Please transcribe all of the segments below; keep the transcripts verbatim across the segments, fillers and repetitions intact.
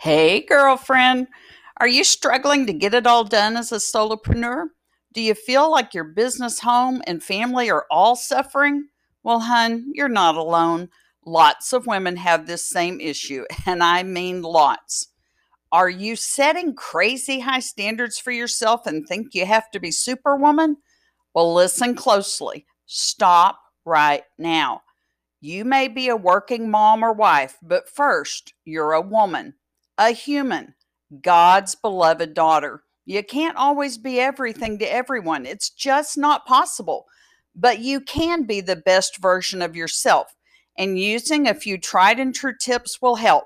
Hey, girlfriend, are you struggling to get it all done as a solopreneur? Do you feel like your business, home, and family are all suffering? Well, hun, you're not alone. Lots of women have this same issue, and I mean lots. Are you setting crazy high standards for yourself and think you have to be superwoman? Well, listen closely. Stop right now. You may be a working mom or wife, but first, you're a woman, a human, God's beloved daughter. You can't always be everything to everyone. It's just not possible. But you can be the best version of yourself, and using a few tried and true tips will help.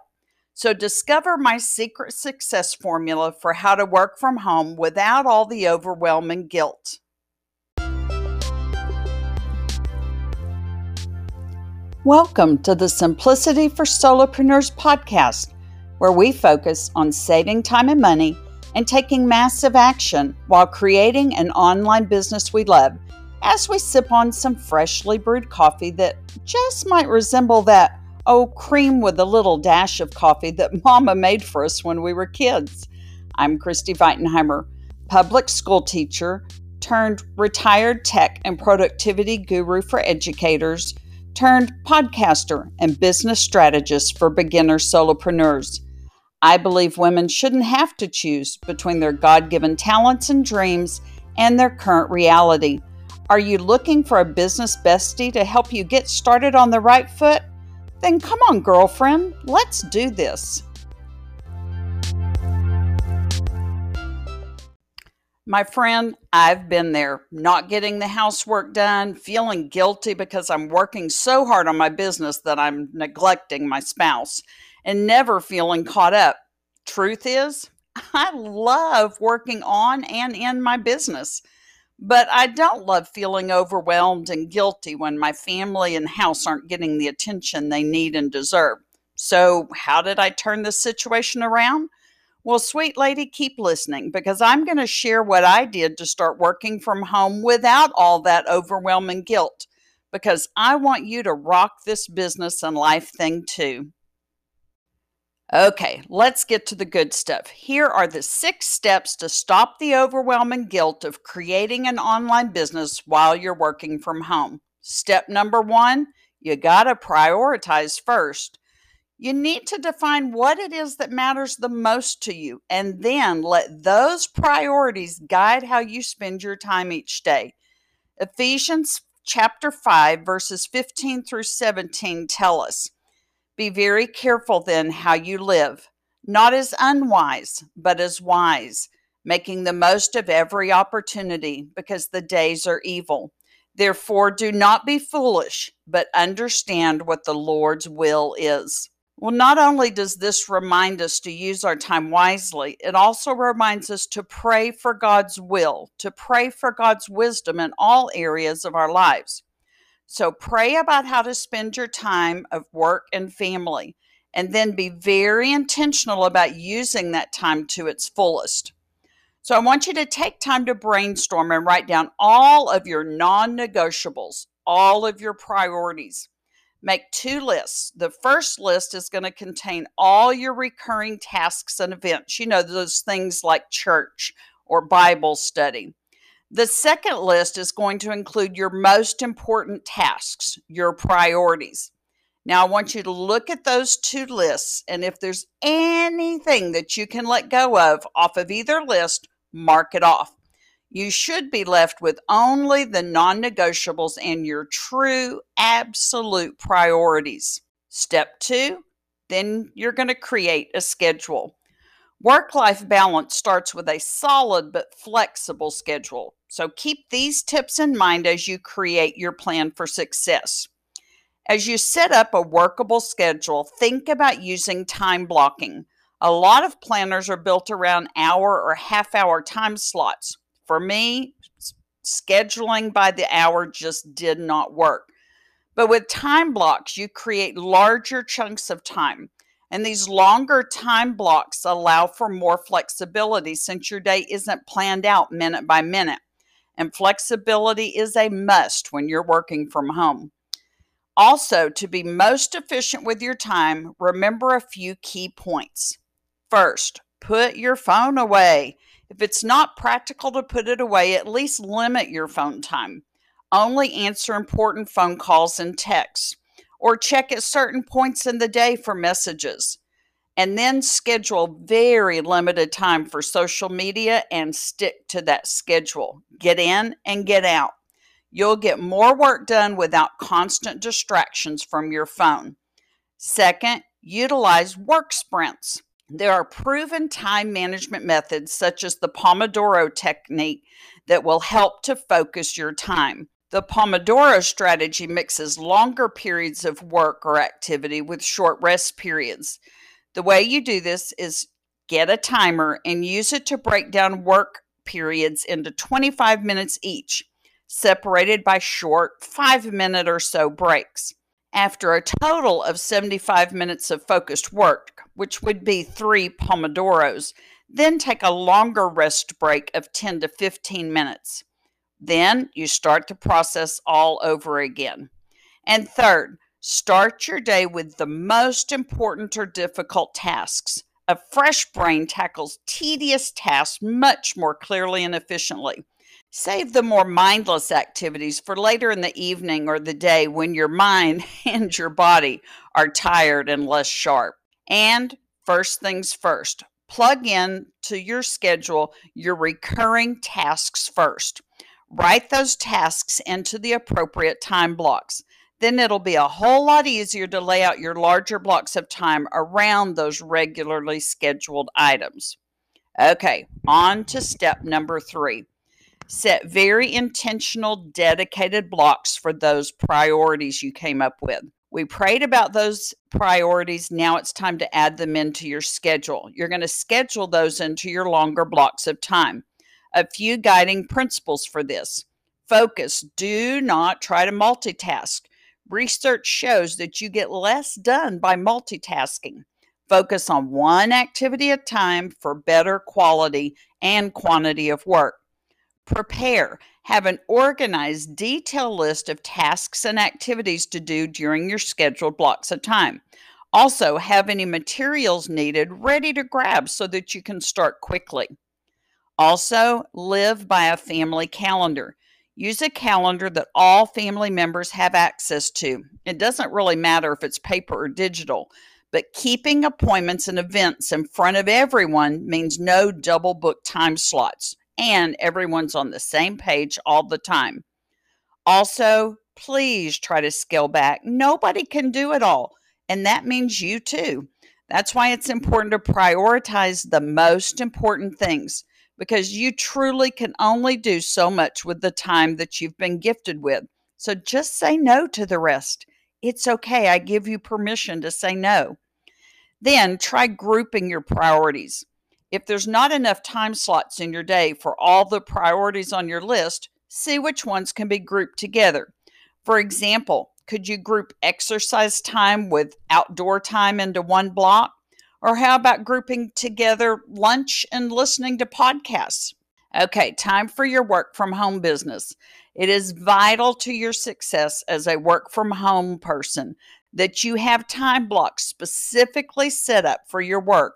So discover my secret success formula for how to work from home without all the overwhelming guilt. Welcome to the Simplicity for Solopreneurs podcast, where we focus on saving time and money and taking massive action while creating an online business we love as we sip on some freshly brewed coffee that just might resemble that old cream with a little dash of coffee that Mama made for us when we were kids. I'm Christy Weitenheimer, public school teacher turned retired tech and productivity guru for educators, turned podcaster and business strategist for beginner solopreneurs. I believe women shouldn't have to choose between their God-given talents and dreams and their current reality. Are you looking for a business bestie to help you get started on the right foot? Then come on, girlfriend, let's do this. My friend, I've been there, not getting the housework done, feeling guilty because I'm working so hard on my business that I'm neglecting my spouse, and never feeling caught up. Truth is, I love working on and in my business, but I don't love feeling overwhelmed and guilty when my family and house aren't getting the attention they need and deserve. So how did I turn this situation around? Well, sweet lady, keep listening, because I'm going to share what I did to start working from home without all that overwhelming guilt, because I want you to rock this business and life thing too. Okay, let's get to the good stuff. Here are the six steps to stop the overwhelming guilt of creating an online business while you're working from home. Step number one, you got to prioritize first. You need to define what it is that matters the most to you, and then let those priorities guide how you spend your time each day. Ephesians chapter five, verses fifteen through seventeen tell us, "Be very careful then how you live, not as unwise, but as wise, making the most of every opportunity, because the days are evil. Therefore, do not be foolish, but understand what the Lord's will is." Well, not only does this remind us to use our time wisely, it also reminds us to pray for God's will, to pray for God's wisdom in all areas of our lives. So pray about how to spend your time of work and family, and then be very intentional about using that time to its fullest. So I want you to take time to brainstorm and write down all of your non-negotiables, all of your priorities. Make two lists. The first list is going to contain all your recurring tasks and events. You know, those things like church or Bible study. The second list is going to include your most important tasks, your priorities. Now, I want you to look at those two lists, and if there's anything that you can let go of off of either list, mark it off. You should be left with only the non-negotiables and your true, absolute priorities. Step two, then you're going to create a schedule. Work-life balance starts with a solid but flexible schedule. So keep these tips in mind as you create your plan for success. As you set up a workable schedule, think about using time blocking. A lot of planners are built around hour or half-hour time slots. For me, scheduling by the hour just did not work. But with time blocks, you create larger chunks of time. And these longer time blocks allow for more flexibility, since your day isn't planned out minute by minute. And flexibility is a must when you're working from home. Also, to be most efficient with your time, remember a few key points. First, put your phone away. If it's not practical to put it away, at least limit your phone time. Only answer important phone calls and texts, or check at certain points in the day for messages. And then schedule very limited time for social media and stick to that schedule. Get in and get out. You'll get more work done without constant distractions from your phone. Second, utilize work sprints. There are proven time management methods such as the Pomodoro technique that will help to focus your time. The Pomodoro strategy mixes longer periods of work or activity with short rest periods. The way you do this is get a timer and use it to break down work periods into twenty-five minutes each, separated by short five-minute or so breaks. After a total of seventy-five minutes of focused work, which would be three Pomodoros, then take a longer rest break of ten to fifteen minutes. Then you start the process all over again. And third, start your day with the most important or difficult tasks. A fresh brain tackles tedious tasks much more clearly and efficiently. Save the more mindless activities for later in the evening or the day when your mind and your body are tired and less sharp. And first things first, plug in to your schedule your recurring tasks first. Write those tasks into the appropriate time blocks. Then it'll be a whole lot easier to lay out your larger blocks of time around those regularly scheduled items. Okay, on to step number three. Set very intentional, dedicated blocks for those priorities you came up with. We prayed about those priorities. Now it's time to add them into your schedule. You're going to schedule those into your longer blocks of time. A few guiding principles for this. Focus. Do not try to multitask. Research shows that you get less done by multitasking. Focus on one activity at a time for better quality and quantity of work. Prepare. Have an organized, detailed list of tasks and activities to do during your scheduled blocks of time. Also, have any materials needed ready to grab so that you can start quickly. Also, live by a family calendar. Use a calendar that all family members have access to. It doesn't really matter if it's paper or digital, but keeping appointments and events in front of everyone means no double book time slots, and everyone's on the same page all the time. Also, please try to scale back. Nobody can do it all, and that means you too. That's why it's important to prioritize the most important things, because you truly can only do so much with the time that you've been gifted with. So just say no to the rest. It's okay. I give you permission to say no. Then try grouping your priorities. If there's not enough time slots in your day for all the priorities on your list, see which ones can be grouped together. For example, could you group exercise time with outdoor time into one block? Or how about grouping together lunch and listening to podcasts? Okay, time for your work from home business. It is vital to your success as a work from home person that you have time blocks specifically set up for your work,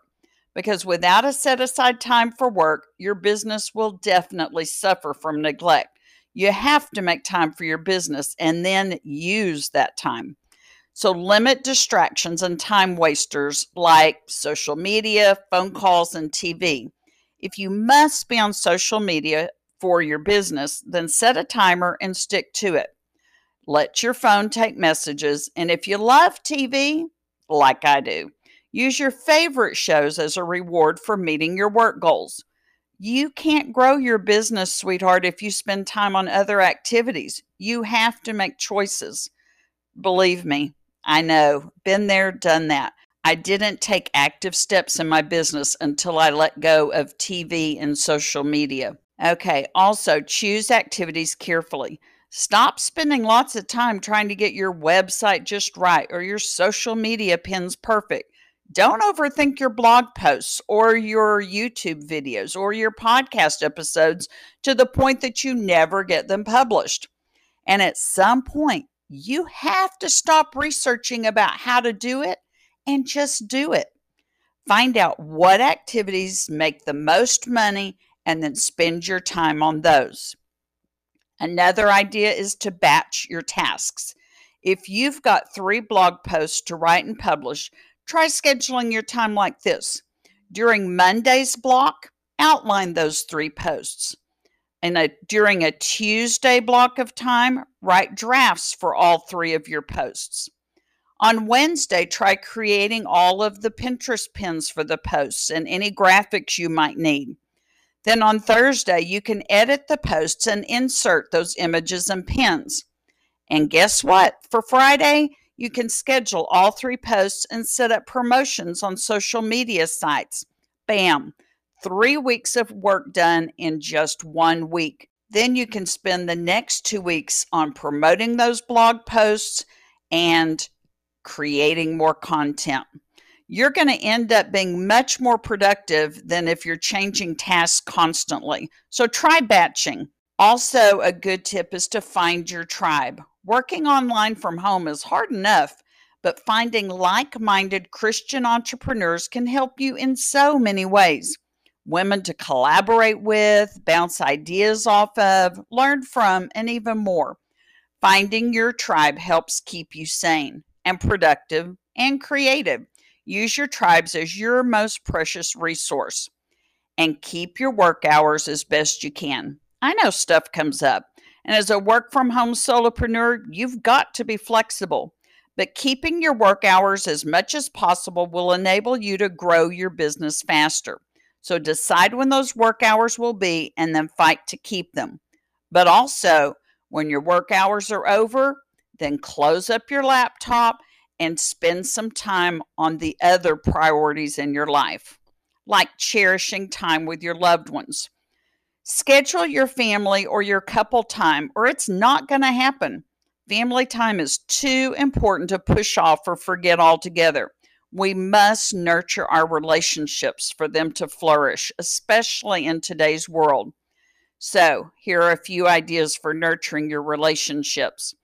because without a set aside time for work, your business will definitely suffer from neglect. You have to make time for your business and then use that time. So limit distractions and time wasters like social media, phone calls, and T V. If you must be on social media for your business, then set a timer and stick to it. Let your phone take messages. And if you love T V, like I do, use your favorite shows as a reward for meeting your work goals. You can't grow your business, sweetheart, if you spend time on other activities. You have to make choices. Believe me. I know, been there, done that. I didn't take active steps in my business until I let go of T V and social media. Okay, also choose activities carefully. Stop spending lots of time trying to get your website just right or your social media pins perfect. Don't overthink your blog posts or your YouTube videos or your podcast episodes to the point that you never get them published. And at some point, you have to stop researching about how to do it and just do it. Find out what activities make the most money and then spend your time on those. Another idea is to batch your tasks. If you've got three blog posts to write and publish, try scheduling your time like this. During Monday's block, outline those three posts. And a, during a Tuesday block of time, write drafts for all three of your posts. On Wednesday, try creating all of the Pinterest pins for the posts and any graphics you might need. Then on Thursday, you can edit the posts and insert those images and pins. And guess what? For Friday, you can schedule all three posts and set up promotions on social media sites. Bam! Three weeks of work done in just one week. Then you can spend the next two weeks on promoting those blog posts and creating more content. You're going to end up being much more productive than if you're changing tasks constantly. So try batching. Also, a good tip is to find your tribe. Working online from home is hard enough, but finding like-minded Christian entrepreneurs can help you in so many ways. Women to collaborate with, bounce ideas off of, learn from, and even more. Finding your tribe helps keep you sane and productive and creative. Use your tribes as your most precious resource and keep your work hours as best you can. I know stuff comes up, and as a work from home solopreneur, you've got to be flexible, but keeping your work hours as much as possible will enable you to grow your business faster. So decide when those work hours will be and then fight to keep them. But also, when your work hours are over, then close up your laptop and spend some time on the other priorities in your life, like cherishing time with your loved ones. Schedule your family or your couple time, or it's not going to happen. Family time is too important to push off or forget altogether. We must nurture our relationships for them to flourish, especially in today's world. So, here are a few ideas for nurturing your relationships.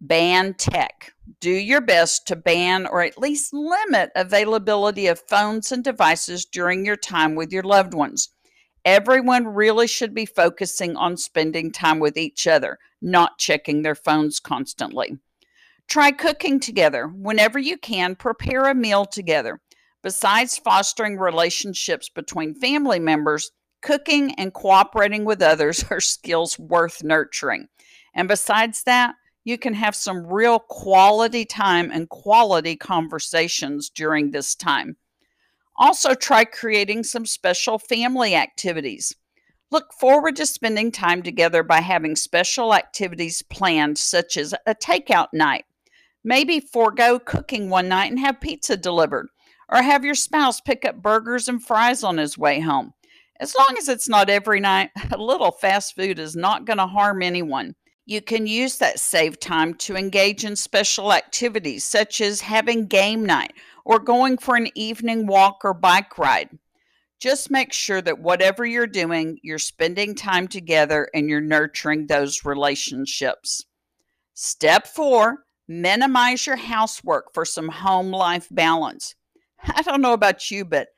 Ban tech. Do your best to ban or at least limit availability of phones and devices during your time with your loved ones. Everyone really should be focusing on spending time with each other, not checking their phones constantly. Try cooking together. Whenever you can, prepare a meal together. Besides fostering relationships between family members, cooking and cooperating with others are skills worth nurturing. And besides that, you can have some real quality time and quality conversations during this time. Also, try creating some special family activities. Look forward to spending time together by having special activities planned, such as a takeout night. Maybe forego cooking one night and have pizza delivered, or have your spouse pick up burgers and fries on his way home. As long as it's not every night, a little fast food is not going to harm anyone. You can use that saved time to engage in special activities such as having game night or going for an evening walk or bike ride. Just make sure that whatever you're doing, you're spending time together and you're nurturing those relationships. Step four, minimize your housework for some home life balance. I don't know about you, but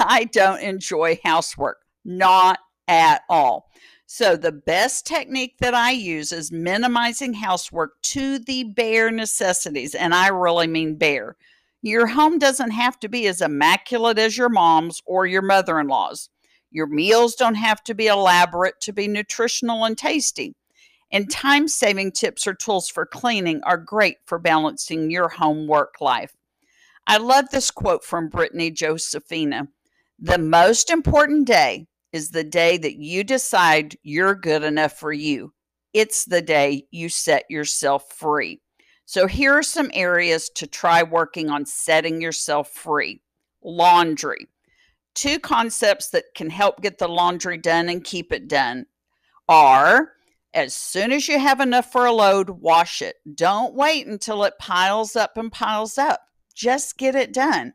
I don't enjoy housework. Not at all. So the best technique that I use is minimizing housework to the bare necessities, and I really mean bare. Your home doesn't have to be as immaculate as your mom's or your mother-in-law's. Your meals don't have to be elaborate to be nutritional and tasty. And time-saving tips or tools for cleaning are great for balancing your home work life. I love this quote from Brittany Josephina. The most important day is the day that you decide you're good enough for you. It's the day you set yourself free. So here are some areas to try working on setting yourself free. Laundry. Two concepts that can help get the laundry done and keep it done are, as soon as you have enough for a load, wash it. Don't wait until it piles up and piles up. Just get it done.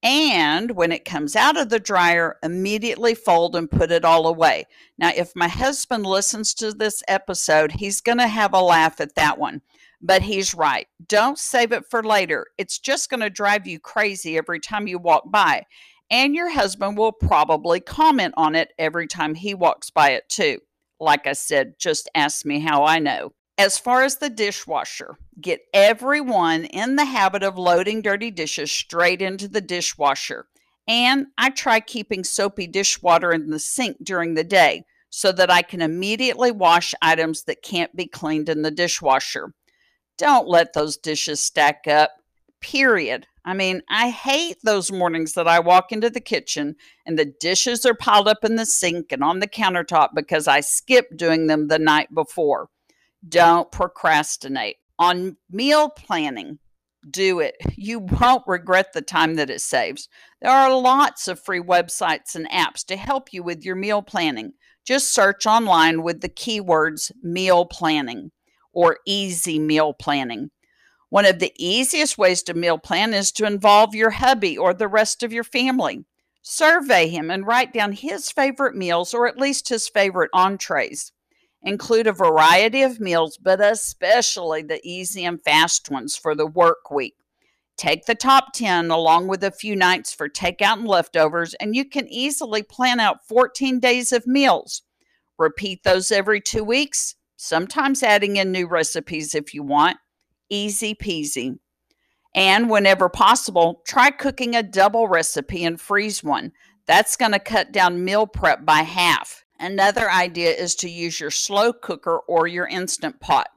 And when it comes out of the dryer, immediately fold and put it all away. Now, if my husband listens to this episode, he's going to have a laugh at that one. But he's right. Don't save it for later. It's just going to drive you crazy every time you walk by. and your husband will probably comment on it every time he walks by it too. Like I said, just ask me how I know. As far as the dishwasher, get everyone in the habit of loading dirty dishes straight into the dishwasher. And I try keeping soapy dishwater in the sink during the day so that I can immediately wash items that can't be cleaned in the dishwasher. Don't let those dishes stack up, period. I mean, I hate those mornings that I walk into the kitchen and the dishes are piled up in the sink and on the countertop because I skipped doing them the night before. Don't procrastinate. On meal planning, do it. You won't regret the time that it saves. There are lots of free websites and apps to help you with your meal planning. Just search online with the keywords meal planning or easy meal planning. One of the easiest ways to meal plan is to involve your hubby or the rest of your family. Survey him and write down his favorite meals or at least his favorite entrees. Include a variety of meals, but especially the easy and fast ones for the work week. Take the top ten along with a few nights for takeout and leftovers, and you can easily plan out fourteen days of meals. Repeat those every two weeks, sometimes adding in new recipes if you want. Easy peasy. And whenever possible, try cooking a double recipe and freeze one. That's going to cut down meal prep by half. Another idea is to use your slow cooker or your Instant Pot.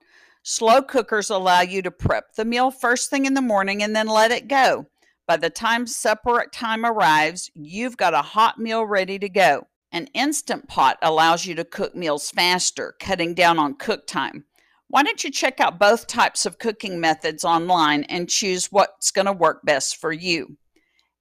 Slow cookers allow you to prep the meal first thing in the morning and then let it go. By the time supper time arrives, you've got a hot meal ready to go. An Instant Pot allows you to cook meals faster, cutting down on cook time. Why don't you check out both types of cooking methods online and choose what's going to work best for you.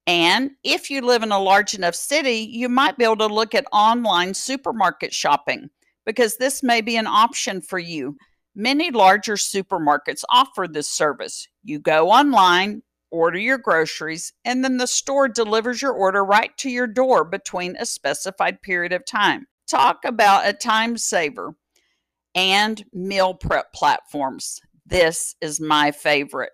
And if you live in a large enough city, you might be able to look at online supermarket shopping because this may be an option for you. Many larger supermarkets offer this service. You go online, order your groceries, and then the store delivers your order right to your door between a specified period of time. Talk about a time saver. And meal prep platforms. This is my favorite.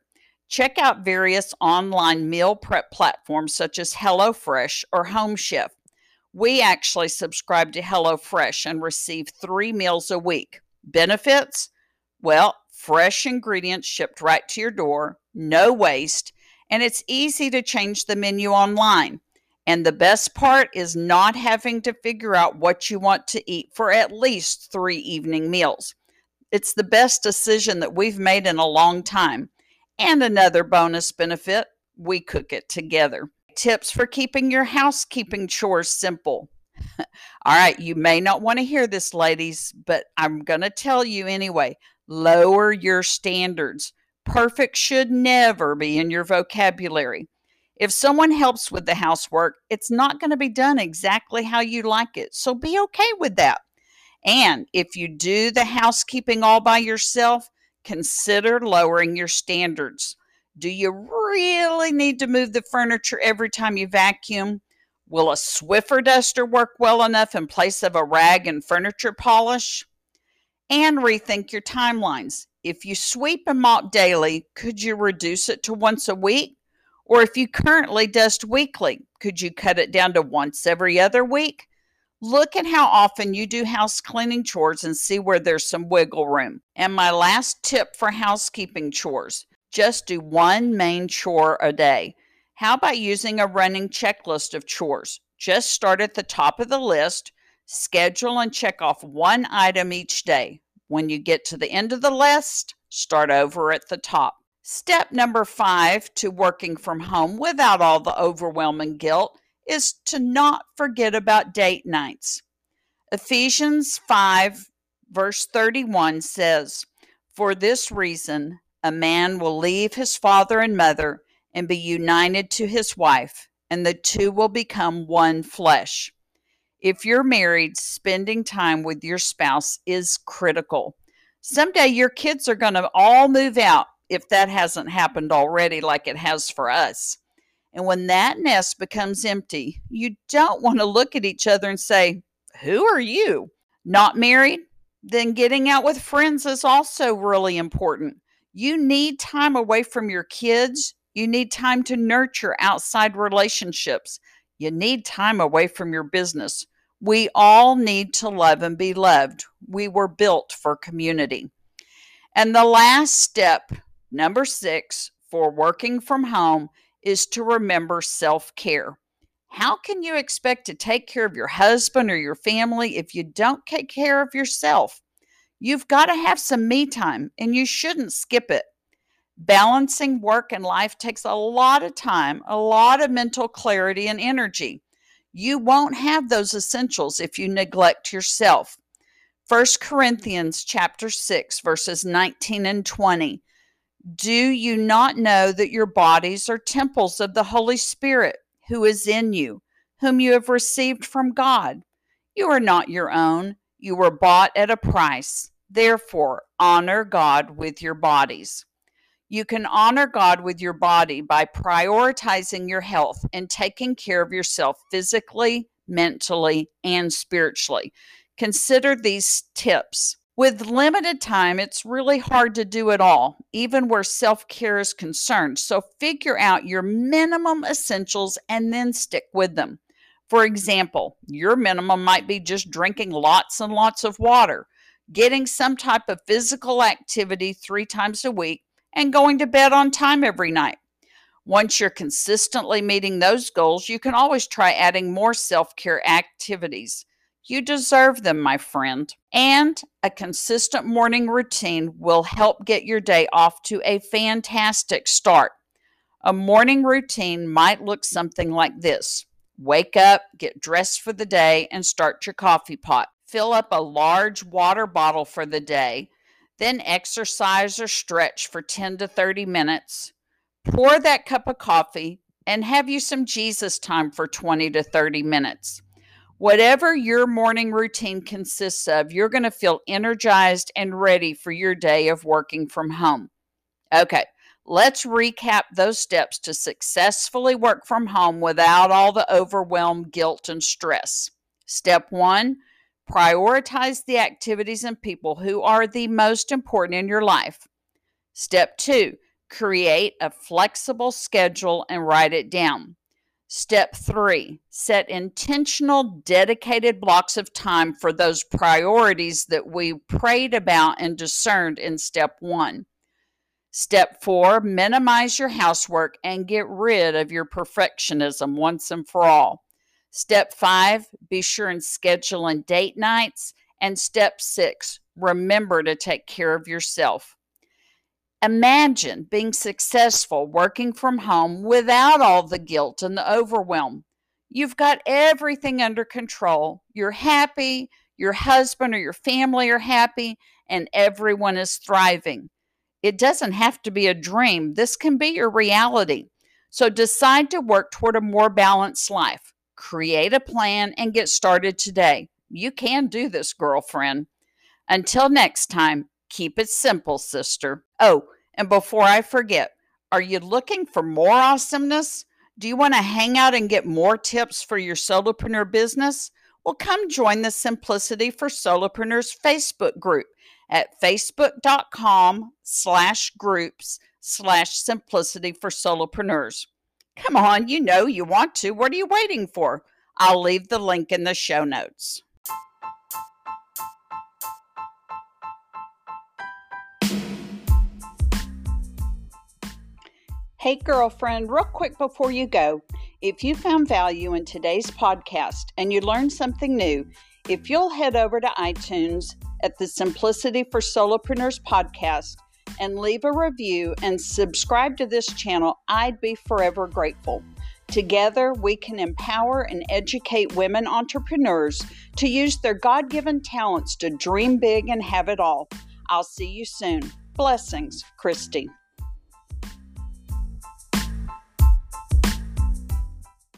Check out various online meal prep platforms such as HelloFresh or Home Chef. We actually subscribe to HelloFresh and receive three meals a week. Benefits? Well, fresh ingredients shipped right to your door, no waste, and it's easy to change the menu online. And the best part is not having to figure out what you want to eat for at least three evening meals. It's the best decision that we've made in a long time. And another bonus benefit, we cook it together. Tips for keeping your housekeeping chores simple. All right, you may not want to hear this, ladies, but I'm going to tell you anyway. Lower your standards. Perfect should never be in your vocabulary. If someone helps with the housework, it's not going to be done exactly how you like it, so be okay with that. And if you do the housekeeping all by yourself, consider lowering your standards. Do you really need to move the furniture every time you vacuum? Will a Swiffer duster work well enough in place of a rag and furniture polish? And rethink your timelines. If you sweep and mop daily, could you reduce it to once a week? Or if you currently dust weekly, could you cut it down to once every other week? Look at how often you do house cleaning chores and see where there's some wiggle room. And my last tip for housekeeping chores, just do one main chore a day. How about using a running checklist of chores? Just start at the top of the list, schedule and check off one item each day. When you get to the end of the list, start over at the top. Step number five to working from home without all the overwhelming guilt is to not forget about date nights. Ephesians five verse thirty-one says, "For this reason, a man will leave his father and mother and be united to his wife, and the two will become one flesh." If you're married, spending time with your spouse is critical. Someday your kids are going to all move out, if that hasn't happened already like it has for us. And when that nest becomes empty, you don't want to look at each other and say, "Who are you?" Not married? Then getting out with friends is also really important. You need time away from your kids. You need time to nurture outside relationships. You need time away from your business. We all need to love and be loved. We were built for community. And the last step, number six, for working from home is to remember self-care. How can you expect to take care of your husband or your family if you don't take care of yourself? You've got to have some me time, and you shouldn't skip it. Balancing work and life takes a lot of time, a lot of mental clarity and energy. You won't have those essentials if you neglect yourself. First Corinthians chapter six, verses nineteen and twenty. Do you not know that your bodies are temples of the Holy Spirit, who is in you, whom you have received from God? You are not your own. You were bought at a price. Therefore, honor God with your bodies. You can honor God with your body by prioritizing your health and taking care of yourself physically, mentally, and spiritually. Consider these tips. With limited time, it's really hard to do it all, even where self-care is concerned. So figure out your minimum essentials and then stick with them. For example, your minimum might be just drinking lots and lots of water, getting some type of physical activity three times a week, and going to bed on time every night. Once you're consistently meeting those goals, you can always try adding more self-care activities. You deserve them, my friend. And a consistent morning routine will help get your day off to a fantastic start. A morning routine might look something like this. Wake up, get dressed for the day, and start your coffee pot. Fill up a large water bottle for the day. Then exercise or stretch for ten to thirty minutes. Pour that cup of coffee and have you some Jesus time for twenty to thirty minutes. Whatever your morning routine consists of, you're going to feel energized and ready for your day of working from home. Okay, let's recap those steps to successfully work from home without all the overwhelm, guilt, and stress. Step one, prioritize the activities and people who are the most important in your life. Step two, create a flexible schedule and write it down. Step three, set intentional, dedicated blocks of time for those priorities that we prayed about and discerned in step one. Step four, minimize your housework and get rid of your perfectionism once and for all. Step five, be sure and schedule in date nights. And step six, remember to take care of yourself. Imagine being successful working from home without all the guilt and the overwhelm. You've got everything under control. You're happy, your husband or your family are happy, and everyone is thriving. It doesn't have to be a dream. This can be your reality. So decide to work toward a more balanced life. Create a plan and get started today. You can do this, girlfriend. Until next time, keep it simple, sister. Oh, and before I forget, are you looking for more awesomeness? Do you want to hang out and get more tips for your solopreneur business? Well, come join the Simplicity for Solopreneurs Facebook group at facebook.com slash groups slash Simplicity for Solopreneurs. Come on, you know you want to. What are you waiting for? I'll leave the link in the show notes. Hey, girlfriend, real quick before you go, if you found value in today's podcast and you learned something new, if you'll head over to iTunes at the Simplicity for Solopreneurs podcast, and leave a review and subscribe to this channel, I'd be forever grateful. Together, we can empower and educate women entrepreneurs to use their God-given talents to dream big and have it all. I'll see you soon. Blessings, Christy.